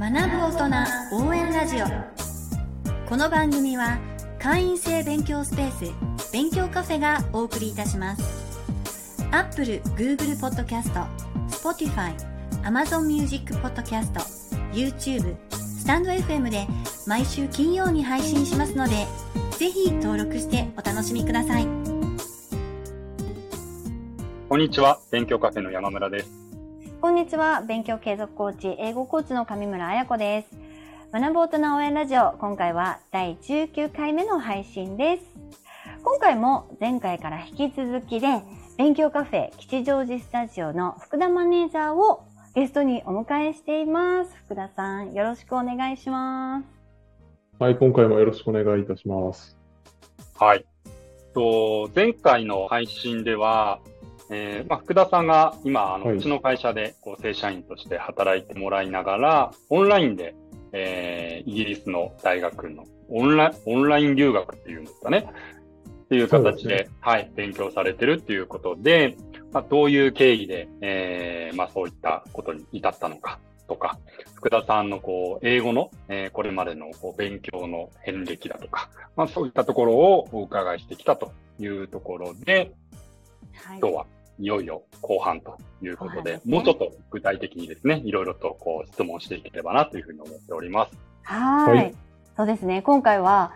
学ぶ大人応援ラジオ。この番組は会員制勉強スペース勉強カフェがお送りいたします。 Apple、Google Podcast、Spotify、Amazon Music Podcast、YouTube、stand.fm で毎週金曜に配信しますので、ぜひ登録してお楽しみください。こんにちは、勉強カフェの山村です。こんにちは、勉強継続コーチ、英語コーチの上村彩子です。学ぶ大人応援ラジオ、今回は第19回目の配信です。今回も前回から引き続きで、勉強カフェ吉祥寺スタジオの福田マネージャーをゲストにお迎えしています。福田さん、よろしくお願いします。はい、今回もよろしくお願いいたします。はい、前回の配信では福田さんが今うちの会社で正社員として働いてもらいながら、オンラインで、イギリスの大学のオンライン留学っていうんですかね、っていう形 で、ね、はい、勉強されてるっていうことで、どういう経緯で、そういったことに至ったのかとか、福田さんの英語の、これまでの勉強の遍歴だとか、そういったところをお伺いしてきたというところで、はい、今日はいよいよ後半ということで、もうちょっと具体的にですね、いろいろと質問していければなというふうに思っております。はい、そうですね。今回は、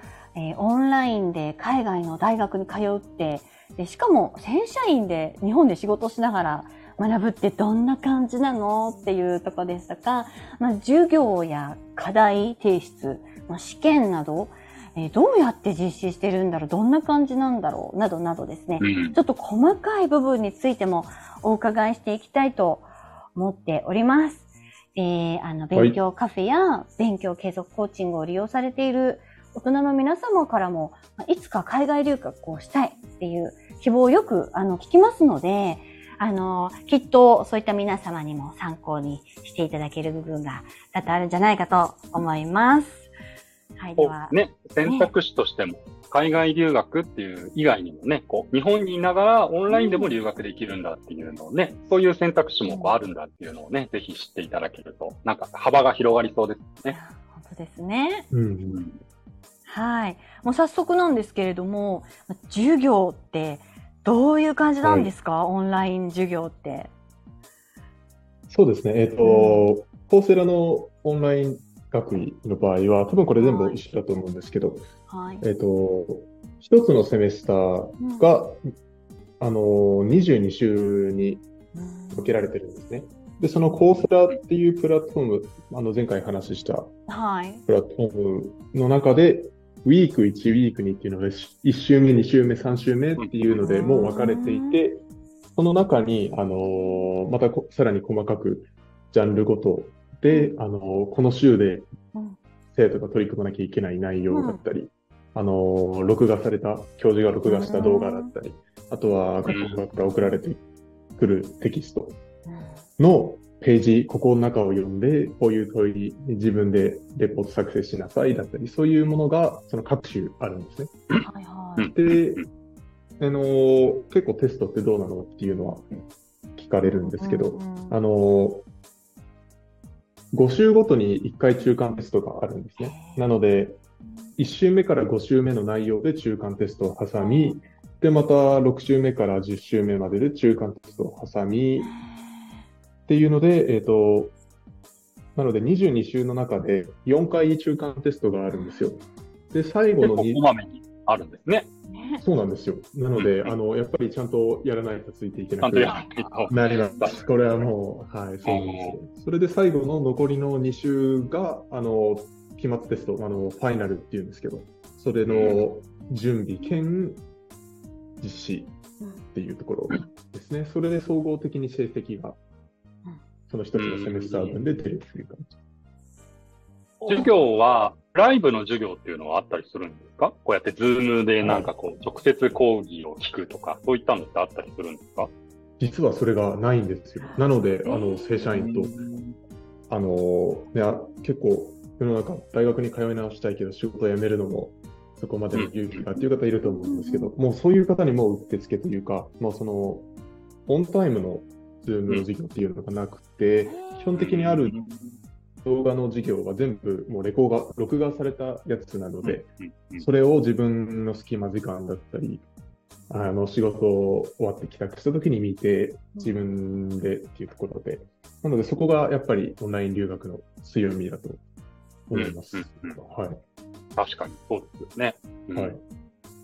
オンラインで海外の大学に通うって、でしかも正社員で日本で仕事しながら学ぶってどんな感じなのっていうところでしたか、授業や課題提出、試験などどうやって実施してるんだろう、どんな感じなんだろう、などなどですね、ちょっと細かい部分についてもお伺いしていきたいと思っております。勉強カフェや勉強継続コーチングを利用されている大人の皆様からも、いつか海外留学をしたいっていう希望をよく聞きますので、きっとそういった皆様にも参考にしていただける部分が多々あるんじゃないかと思います。ね、選択肢としても、海外留学っていう以外にもね、日本にいながらオンラインでも留学できるんだっていうのをね、そういう選択肢もあるんだっていうのをね、ぜひ知っていただけると、なんか幅が広がりそうですね。本当ですね。はい。もう早速なんですけれども、授業ってどういう感じなんですか、オンライン授業って。そうですね。コーセラのオンライン学位の場合は、多分これ全部一緒だと思うんですけど、はい、一つのセメスターが、22週に分けられてるんですね。で、そのコーセラっていうプラットフォーム、前回話したプラットフォームの中で、ウィーク1、ウィーク2っていうので、1週目、2週目、3週目っていうのでもう分かれていて、その中に、またさらに細かくジャンルごと、で、この週で生徒が取り組まなきゃいけない内容だったり、録画された、教授が録画した動画だったり、あとは各国から送られてくるテキストのページ、ここの中を読んで、こういう問いに自分でレポート作成しなさいだったり、そういうものがその各種あるんですね。で、結構テストってどうなのっていうのは聞かれるんですけど、5週ごとに1回中間テストがあるんですね。なので、1週目から5週目の内容で中間テストを挟み、で、また6週目から10週目までで中間テストを挟み、っていうので、なので22週の中で4回中間テストがあるんですよ。で、最後の2、結構こまめにあるんですね。そうなんですよ。なので、やっぱりちゃんとやらないとついていけなくなります。これはもう、はい、そうなんですよ。それで最後の残りの2週が、期末テスト、ファイナルっていうんですけど、それの準備兼実施っていうところですね。それで総合的に成績が、その一つのセメスター分で出るという感じ。授業は、ライブの授業っていうのはあったりするんですか？こうやってズームでなんか直接講義を聞くとか、そういったのってあったりするんですか？実はそれがないんですよ。なので、正社員と、結構世の中、大学に通い直したいけど仕事を辞めるのもそこまでの勇気がっていう方いると思うんですけど、もうそういう方にもうってつけというか、その、オンタイムのズームの授業っていうのがなくて、基本的にある動画の授業が全部もう録画されたやつなので、それを自分の隙間時間だったり、仕事終わって帰宅した時に見て、自分でっていうところで、なのでそこがやっぱりオンライン留学の強みだと思います。はい。確かにそうですよね。はい。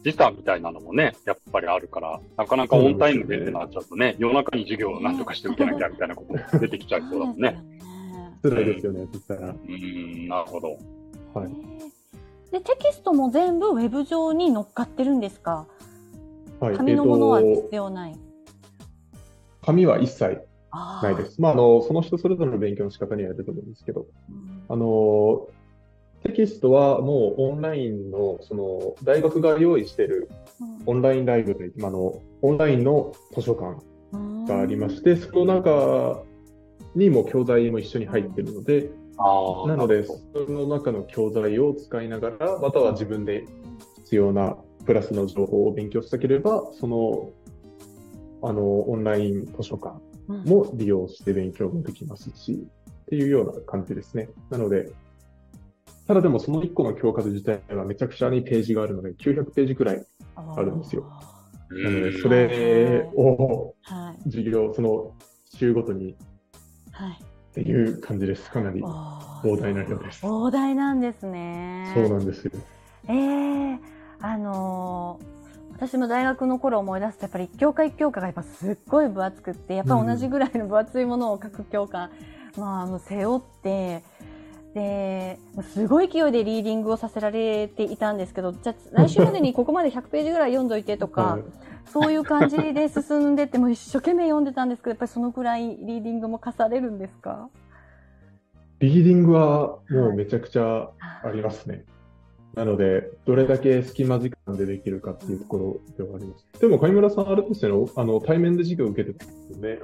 時差みたいなのもね、やっぱりあるから、なかなかオンタイムでってなっちゃうとね、夜中に授業を何とかして受けなきゃみたいなこと出てきちゃいそうだもんね。辛いですよね、実際は。なるほど。はい。で、テキストも全部ウェブ上に乗っかってるんですか？はい、紙のものは必要ない。紙は一切ないです。その人それぞれの勉強の仕方にはやると思うんですけど、テキストはもうオンラインの、その大学が用意しているオンラインライブラリ、オンラインの図書館がありまして、その中にも教材も一緒に入っているので、なのでその中の教材を使いながら、または自分で必要なプラスの情報を勉強したければ、そのオンライン図書館も利用して勉強もできますし、っていうような感じですね。なので、ただでもその1個の教科書自体はめちゃくちゃにページがあるので、900ページくらいあるんですよ。なので、それを授業、その週ごとにっていう感じです。かなり膨大な量です。膨大なんですね。そうなんですよ。私も大学の頃思い出すと、やっぱり一教科がやっぱすっごい分厚くって、やっぱり同じぐらいの分厚いものを各教科、背負って、ですごい勢いでリーディングをさせられていたんですけど、じゃあ来週までにここまで100ページぐらい読んどいてとかそういう感じで進んでって、もう一生懸命読んでたんですけど、やっぱりそのくらいリーディングも課されるんですか？リーディングはもうめちゃくちゃありますね、なので、どれだけ隙間時間でできるかっていうところではあります。でも、上村さん、あれですよ、対面で授業を受けてたんですよね、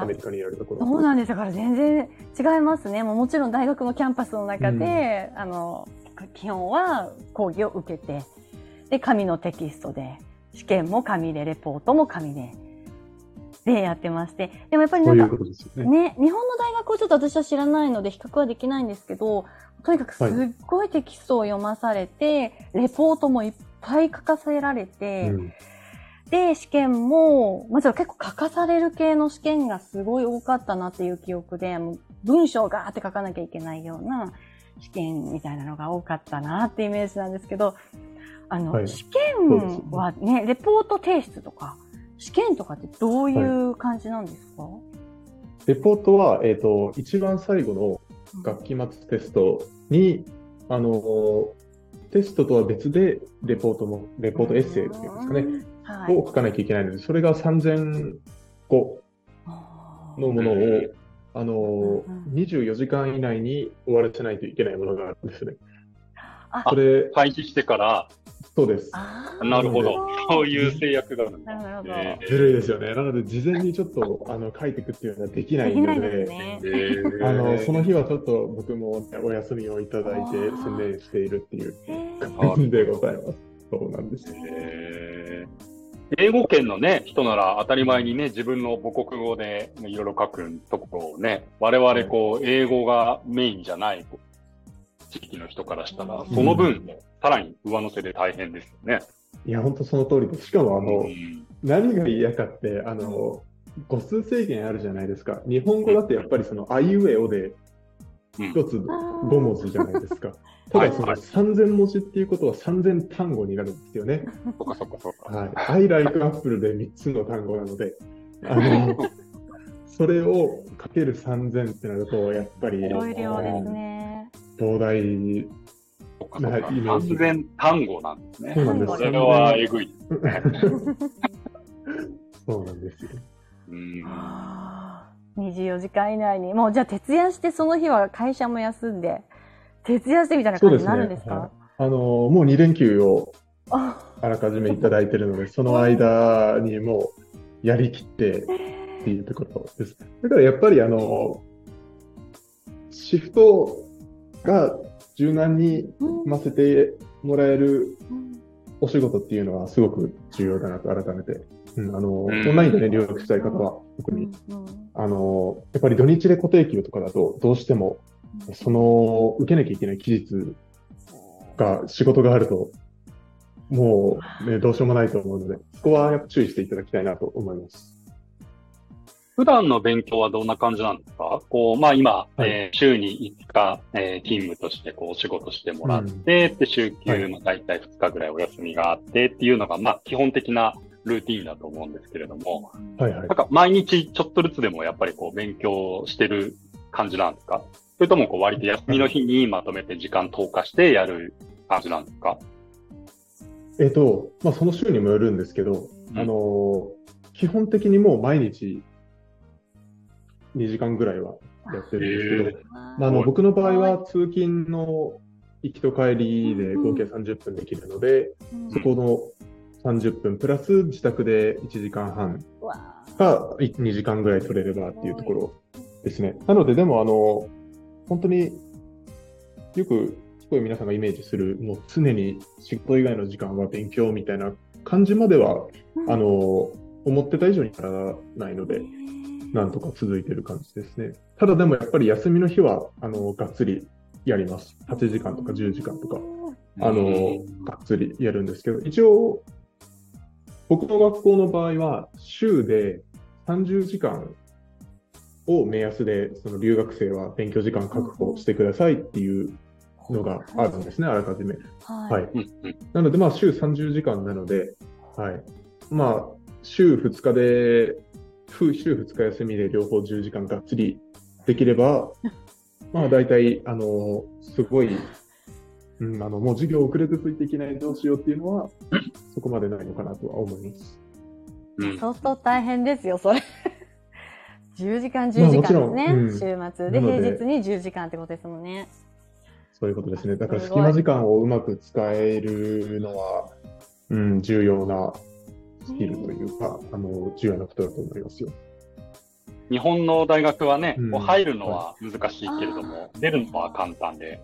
アメリカにやるところ。そうなんですよ、だから全然違いますね。もちろん大学もキャンパスの中で、基本は講義を受けて、で、紙のテキストで、試験も紙で、レポートも紙で。でやってまして、でもやっぱりなんかね、日本の大学をちょっと私は知らないので比較はできないんですけど、とにかくすっごいテキストを読まされて、レポートもいっぱい書かせられて、で試験もまずは結構書かされる系の試験がすごい多かったなっていう記憶で、文章をガーって書かなきゃいけないような試験みたいなのが多かったなってイメージなんですけど、試験はね、レポート提出とか試験とかってどういう感じなんですか？レポートは、一番最後の学期末テストに、テストとは別でレポートエッセイっていうんですかね、を書かなきゃいけないので、それが3000個のものを、24時間以内に終わらせないといけないものがあるんですね。それ開始してから。そうです。なるほど。そういう制約があるんです。ずるいですよね。なので事前にちょっと書いていくっていうのはできないので、その日はちょっと僕もお休みをいただいて専念しているっていう感じでございます。そうなんですね。英語圏のね、人なら当たり前にね、自分の母国語でいろいろ書くところをね、我々こう英語がメインじゃない地域の人からしたら、その分さらに上乗せで大変ですよね。いや、本当その通りです。しかも何が嫌かって、語数制限あるじゃないですか。日本語だってやっぱりそのあいうえおで一つ5文字じゃないですか。ただその3000文字っていうことは3000単語になるんですよね。そっかそっかそっか。I like apple で3つの単語なので、それをかける3000ってなるとやっぱり大量ですね。膨大。3000単語なんですね。それはえぐい。そうなんですよ。24時間以内に、もうじゃあ徹夜してその日は会社も休んで、徹夜してみたいな感じになるんですか？もう2連休をあらかじめいただいているので、その間にもうやりきってっていうところです。だからやっぱりシフトが柔軟にませてもらえるお仕事っていうのはすごく重要だなと改めて、オンラインでね、留学したい方は特にやっぱり土日で固定給とかだとどうしてもその受けなきゃいけない期日が仕事があるともう、ね、どうしようもないと思うので、そこはやっぱ注意していただきたいなと思います。普段の勉強はどんな感じなんですか？こう、まあ今、はい、週に5日、勤務としてこう仕事してもらって、で、週休、まあ大体2日ぐらいお休みがあってっていうのが、まあ基本的なルーティンだと思うんですけれども、はいはい、なんか毎日ちょっとずつでもやっぱりこう勉強してる感じなんですか？それともこう割と休みの日にまとめて時間投下してやる感じなんですか？まあその週にもよるんですけど、基本的にもう毎日、2時間ぐらいはやってるんですけど、まあ、僕の場合は通勤の行きと帰りで合計30分できるので、そこの30分プラス自宅で1時間半か2時間ぐらい取れればっていうところですね。なのででも本当によくすごい皆さんがイメージするもう常に仕事以外の時間は勉強みたいな感じまでは思ってた以上にならないので、なんとか続いている感じですね。ただでもやっぱり休みの日はがっつりやります。8時間とか10時間とかがっつりやるんですけど、一応僕の学校の場合は週で30時間を目安でその留学生は勉強時間確保してくださいっていうのがあるんですね、あらかじめ。はい、なのでまあ週30時間なので、はい、まあ週2日で週2日休みで両方10時間がっつりできれば、まあ大体、すごい、もう授業遅れてついていけないどうしようっていうのは、そこまでないのかなとは思います。相当大変ですよ、それ。10時間ですね。週末で平日に10時間ってことですもんね。そういうことですね。だから隙間時間をうまく使えるのは、重要なスキルというか、重要なことだと思いますよ。日本の大学はね、こう入るのは難しいけれども、出るのは簡単で、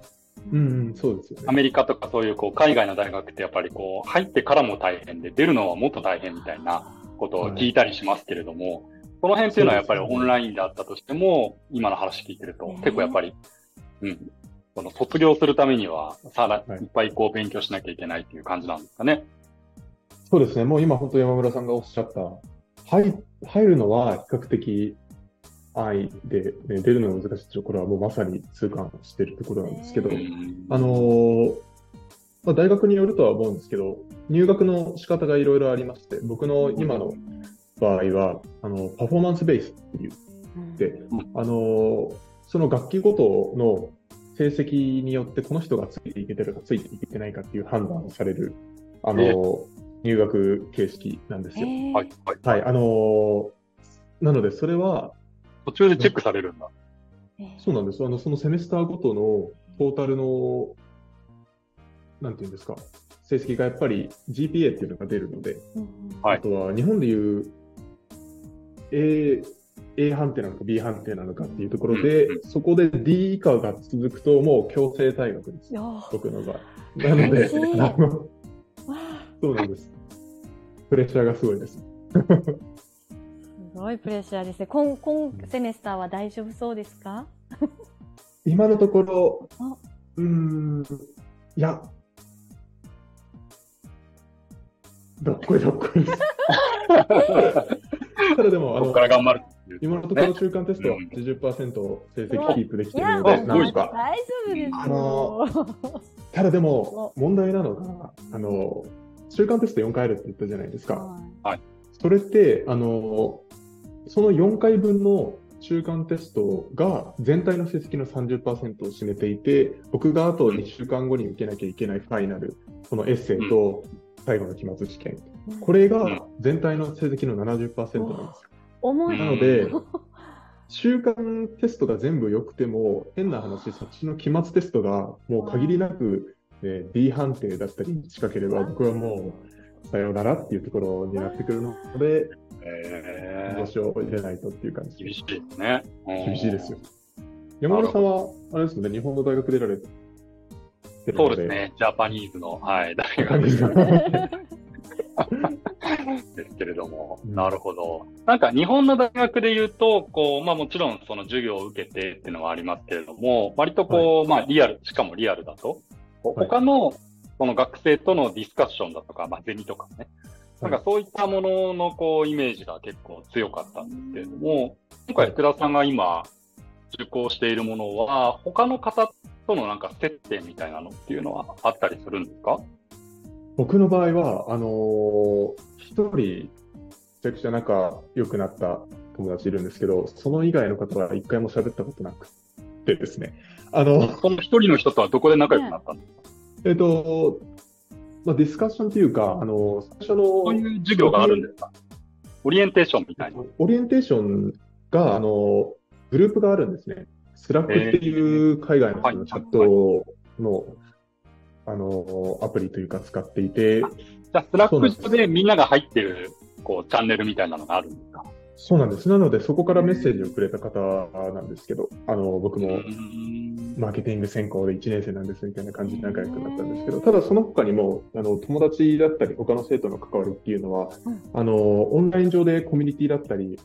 そうですよね。アメリカとかそういう、こう海外の大学ってやっぱりこう入ってからも大変で、出るのはもっと大変みたいなことを聞いたりしますけれども、その辺っていうのはやっぱりオンラインであったとしても、今の話聞いてると結構やっぱり、その卒業するためにはさらいっぱいこう勉強しなきゃいけないっていう感じなんですかね。そうですね。もう今本当に山村さんがおっしゃった、入るのは比較的安易で、ね、出るのが難しいというところはもうまさに痛感しているところなんですけど、まあ、大学によるとは思うんですけど、入学の仕方がいろいろありまして、僕の今の場合はパフォーマンスベースって言って、その学期ごとの成績によってこの人がついていけてるかついていけてないかっていう判断をされる入学形式なんですよ。はい。なのでそれは途中でチェックされるんだ。そうなんです。そのセメスターごとのトータルのなんていうんですか、成績がやっぱり GPA っていうのが出るので、あとは日本でいう A 判定なのか B 判定なのかっていうところで、そこで D 以下が続くともう強制退学です。僕の場合。なので。そうなんです。プレッシャーがすごいです。すごいプレッシャーですね。今セメスターは大丈夫そうですか？今のところ、いや、どっこいです。ただでも、ここから頑張る。今のところ中間テストは 80% 成績キープできているので、なんか大丈夫ですよ。ただでも問題なのが中間テスト4回あるって言ったじゃないですか。はい。それって、その4回分の中間テストが全体の成績の 30% を占めていて、僕があと2週間後に受けなきゃいけないファイナル、そのエッセイと最後の期末試験。これが全体の成績の 70% なんですよ。重い。なので、中間テストが全部良くても、変な話、そっちの期末テストがもう限りなく、D 判定だったり近ければ僕はもうさようならっていうところになってくるので、どうしよう入れないとっていう感じ。厳しいですね。厳しいですよ。山村さんはあれですよね、日本の大学出られてるので。そうですね、ジャパニーズの、大学。なんですけれども、うん、なるほど。なんか日本の大学でいうとこう、まあ、もちろんその授業を受けてっていうのはありますけれども、割とこう、はい、まあ、リアル、しかもリアルだと、はい、他のその学生とのディスカッションだとか、まあ、ゼミとかね、なんかそういったもののこうイメージが結構強かったんですけれども、今回福田さんが今受講しているものは他の方とのなんか接点みたいなのっていうのはあったりするんですか？僕の場合は一人めちゃくちゃ仲良くなった友達いるんですけど、その以外の方は一回も喋ったことなくてですね、その一人の人とはどこで仲良くなったんですか？まあ、ディスカッションというか、最初のそういう授業があるんですか？オリエンテーションみたいな。オリエンテーションがグループがあるんですね。スラックっていう海外のチャットの、アプリというか使っていて、じゃあスラック上でみんなが入ってるこうチャンネルみたいなのがあるんですか？そうなんです。なのでそこからメッセージをくれた方なんですけど、僕もマーケティング専攻で1年生なんですみたいな感じで仲良くなったんですけど、ただその他にも友達だったり他の生徒の関わりっていうのは、オンライン上でコミュニティだったり、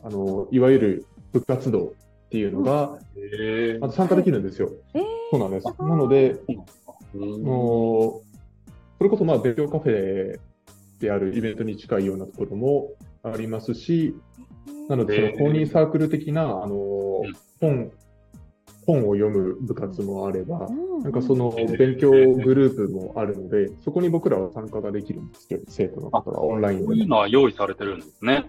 いわゆる部活動っていうのが、あと参加できるんですよ。そうなんです。なので、それこそまあ勉強カフェであるイベントに近いようなところもありますし、なので公認サークル的な本を読む部活もあれば、なんかその勉強グループもあるので、そこに僕らは参加ができるんですけど、生徒の方はオンラインで。そういうのは用意されてるんですね。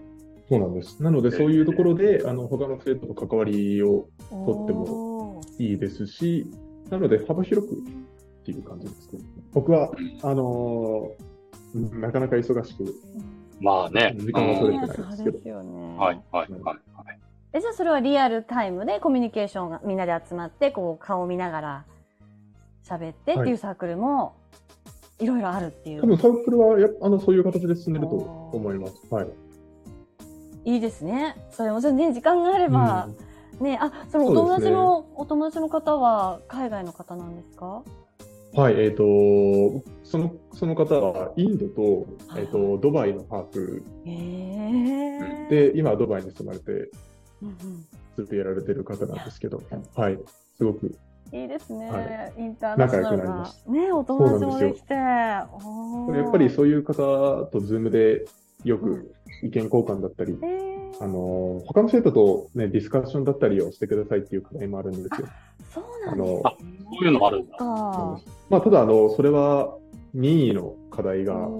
そうなんです。なのでそういうところで他の生徒と関わりをとってもいいですし、なので幅広くっていう感じですね。僕はなかなか忙しく。まあね、時間も取れてないですけど。そうですよね。はいはいはいはい。じゃあそれはリアルタイムでコミュニケーションがみんなで集まってこう顔を見ながら喋ってっていうサークルもいろいろあるっていう。多分サークルはそういう形で進めると思います。はい。いいですね。それもちろんね、時間があれば、うん、ね、そのお友達の方は海外の方なんですか？はい、その方はインドと、ドバイのハーフで、今ドバイに住まれてずっとやられてる方なんですけど、はい、すごくいいですね、はい、インターナショナルなね、お友達もできて、やっぱりそういう方とズームでよく意見交換だったり、他の生徒と、ね、ディスカッションだったりをしてくださいっていう課題もあるんですよ。そうなんですか。そういうのもあるんだ。まあ、ただそれは任意の課題がその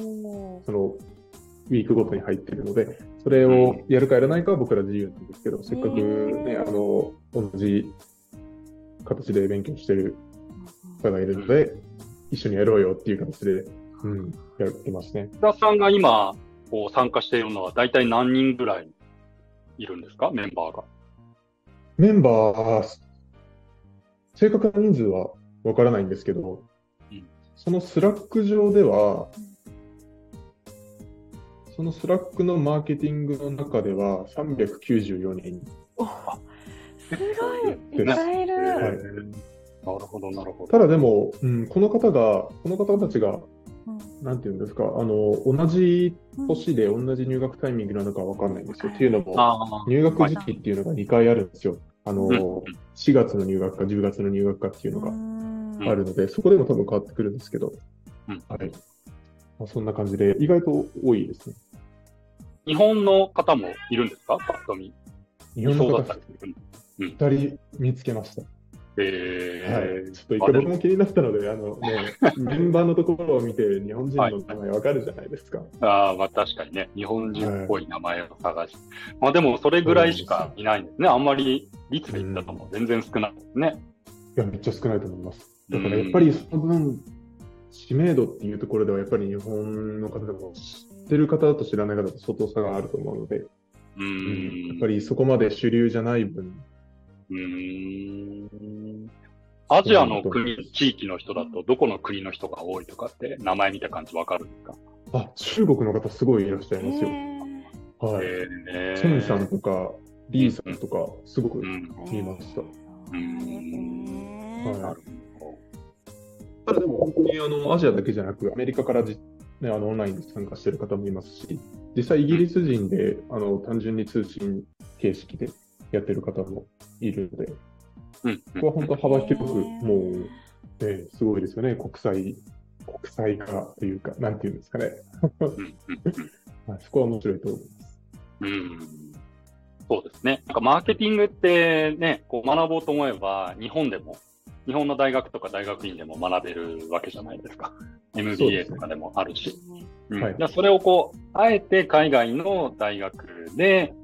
ウィークごとに入っているので、それをやるかやらないかは僕ら自由なんですけど、せっかく、ね、同じ形で勉強している方がいるので、一緒にやろうよっていう形で、やってますね。福田さんが今こう参加しているのは大体何人ぐらいいるんですか？メンバーが。メンバー正確な人数はわからないんですけど、そのスラック上では、そのスラックのマーケティングの中では394人。すごい、いっぱいいる。はい、なるほど、なるほど。ただでも、この方たちが、なんていうんですか、同じ年で同じ入学タイミングなのかわかんないんですよ。っていうのも、入学時期っていうのが2回あるんですよ。4月の入学か10月の入学かっていうのがあるので、そこでも多分変わってくるんですけど、はい。まあ、そんな感じで、意外と多いですね。日本の方もいるんですか？パッと見。日本の方が2人見つけました。はい、ちょっと一回僕も気になったので、ね、順番のところを見て日本人の名前わかるじゃないですか。まあ、確かにね、日本人っぽい名前を探して、まあ、でもそれぐらいしかいないんですね。あんまり率で言ったとも全然少ないですね。いや、めっちゃ少ないと思います。だからやっぱりその分知名度っていうところではやっぱり日本の方でも知ってる方と知らない方と相当差があると思うので、やっぱりそこまで主流じゃない分、アジアの国、地域の人だとどこの国の人が多いとかって名前見た感じわかるんですか？中国の方すごいいらっしゃいますよ。はい。チェンさんとかリーさんとかすごく見ました。はい。ただでも本当にアジアだけじゃなくアメリカからね、オンラインで参加している方もいますし、実際イギリス人で単純に通信形式でやってる方もいるので、ここは本当幅広く、もう、すごいですよね、国際化というか、なんていうんですかね。そこは面白いと思います。そうですね。なんかマーケティングってね、こう学ぼうと思えば、日本の大学とか大学院でも学べるわけじゃないですか。MBA とかでもあるし。それをこう、あえて海外の大学で、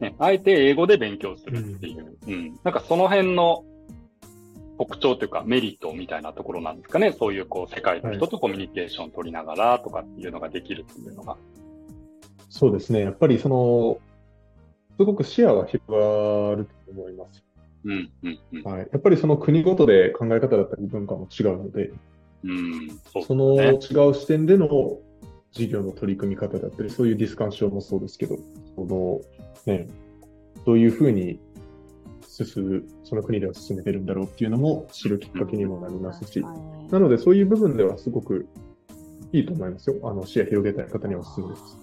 ね、あえて英語で勉強するっていう、なんかその辺の特徴というかメリットみたいなところなんですかね。そういうこう世界の人とコミュニケーションを取りながらとかっていうのができるっていうのが。そうですね。やっぱりすごく視野が広がると思います。はい。やっぱりその国ごとで考え方だったり文化も違うので、その違う視点での事業の取り組み方だったり、そういうディスカッションもそうですけど、どういうふうにその国では進めてるんだろうっていうのも知るきっかけにもなりますし、なのでそういう部分ではすごくいいと思いますよ。視野広げたい方にはおすすめです。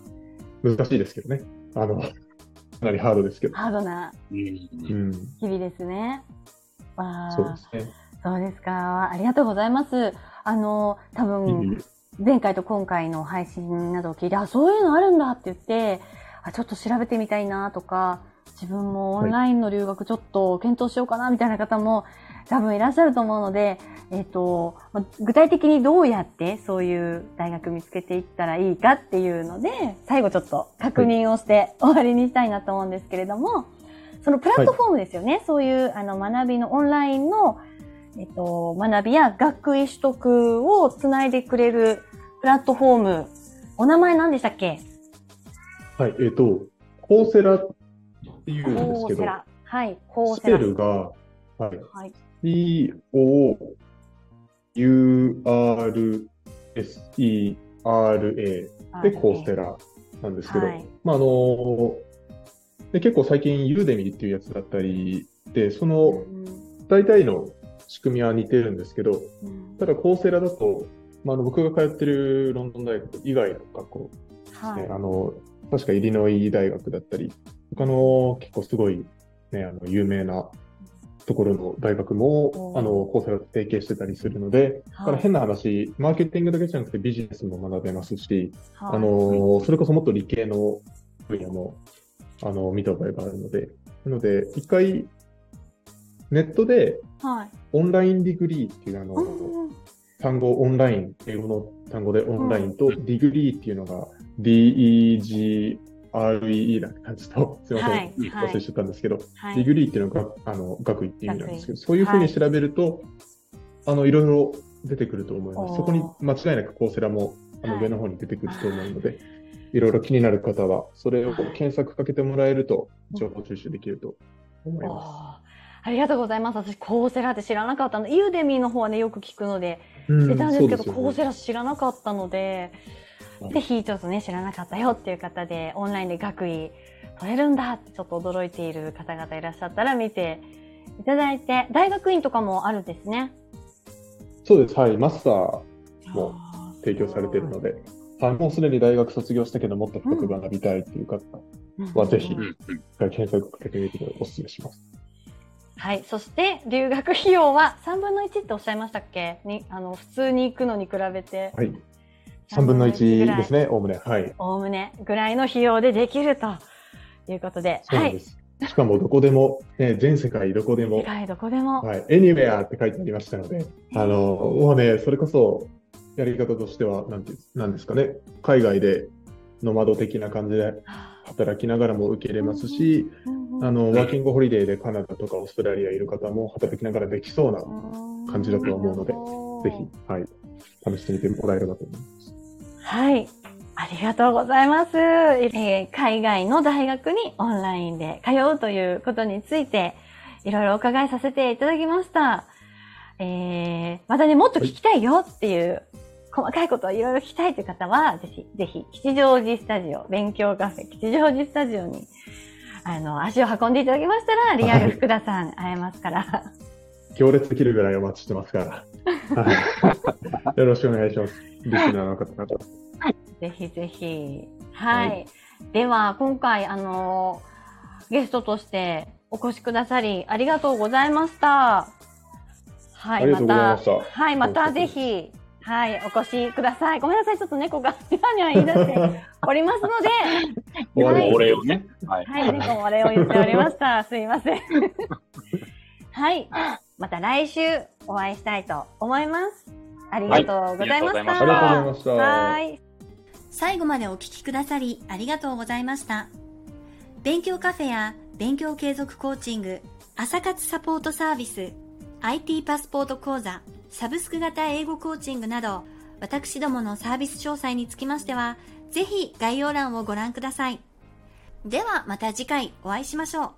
難しいですけどね。かなりハードですけど。ハードな日々ですね。そうですね。そうですか。ありがとうございます。多分前回と今回の配信などを聞いて、そういうのあるんだって言って、ちょっと調べてみたいなとか、自分もオンラインの留学ちょっと検討しようかなみたいな方も多分いらっしゃると思うので、具体的にどうやってそういう大学見つけていったらいいかっていうので、最後ちょっと確認をして終わりにしたいなと思うんですけれども、そのプラットフォームですよね。そういう学びのオンラインの学びや学位取得をつないでくれるプラットフォーム、お名前何でしたっけ？はい、コーセラっていうんですけど、スペルが、C-O-U-R-S-E-R-A でコーセラなんですけど、結構最近ユーデミーっていうやつだったりで、その大体の仕組みは似てるんですけど、ただコーセラだと、僕が通ってるロンドン大学以外の学校ですね、確かイリノイ大学だったり、他の結構すごい、有名なところの大学も、コーセラと提携してたりするので、だから変な話、マーケティングだけじゃなくてビジネスも学べますし、それこそもっと理系の分野も、見た場合があるので、なので、一回、ネットで、オンラインディグリーっていう単語、オンライン、英語の単語でオンラインと、ディグリーっていうのが D-E-G-R-E-E な感じと、すいません、忘れちゃったんですけど、ディグリーっていうのが学位っていう意味なんですけど、そういうふうに調べると、いろいろ出てくると思います。そこに間違いなくコーセラも上の方に出てくると思うので、いろいろ気になる方は、それを検索かけてもらえると、情報収集できると思います。ありがとうございます。私、コーセラって知らなかったの。ユーデミーの方はね、よく聞くので、出たんですけど、コーセラ知らなかったので、ぜひ、ちょっとね、知らなかったよっていう方で、オンラインで学位取れるんだって、ちょっと驚いている方々いらっしゃったら見ていただいて、大学院とかもあるんですね。そうです。はい。マスターも提供されているので、もうすでに大学卒業したけど、もっと深く学びたいっていう方は、ぜひ、検索かけてみてお勧めします。はい。そして、留学費用は3分の1っておっしゃいましたっけ？普通に行くのに比べて。はい。3分の1ですね、おおむね。はい。おおむねぐらいの費用でできるということで。そうです。はい、しかもどこでも、全世界どこでも。世界どこでも。はい。Anywhere って書いてありましたので、もうね、それこそ、やり方としては、なんですかね、海外でノマド的な感じで働きながらも受け入れますし、ワーキングホリデーでカナダとかオーストラリアいる方も働きながらできそうな感じだと思うので、ぜひ、試してみてもらえればと思います。はい。ありがとうございます。海外の大学にオンラインで通うということについて、いろいろお伺いさせていただきました。またね、もっと聞きたいよっていう、細かいことをいろいろ聞きたいという方は、ぜひ、吉祥寺スタジオ、勉強カフェ、吉祥寺スタジオに、足を運んでいただけましたら、リアル福田さん会えますから。行列できるぐらいお待ちしてますから。よろしくお願いします。リスナーの方々。はい。ぜひぜひ、はい、はい、では今回ゲストとしてお越しくださりありがとうございました。はい、また、はい、またぜひ、はい、お越しください。ごめんなさい、ちょっと猫がニャニャ言い出しておりますので、はい、お礼をね、はい、はい、猫もお礼を言っておりましたすいませんはい、また来週お会いしたいと思います。ありがとうございました、はい、ありがとうございました。はい、最後までお聞きくださりありがとうございました。勉強カフェや勉強継続コーチング、朝活サポートサービス、IT パスポート講座、サブスク型英語コーチングなど、私どものサービス詳細につきましては、ぜひ概要欄をご覧ください。ではまた次回お会いしましょう。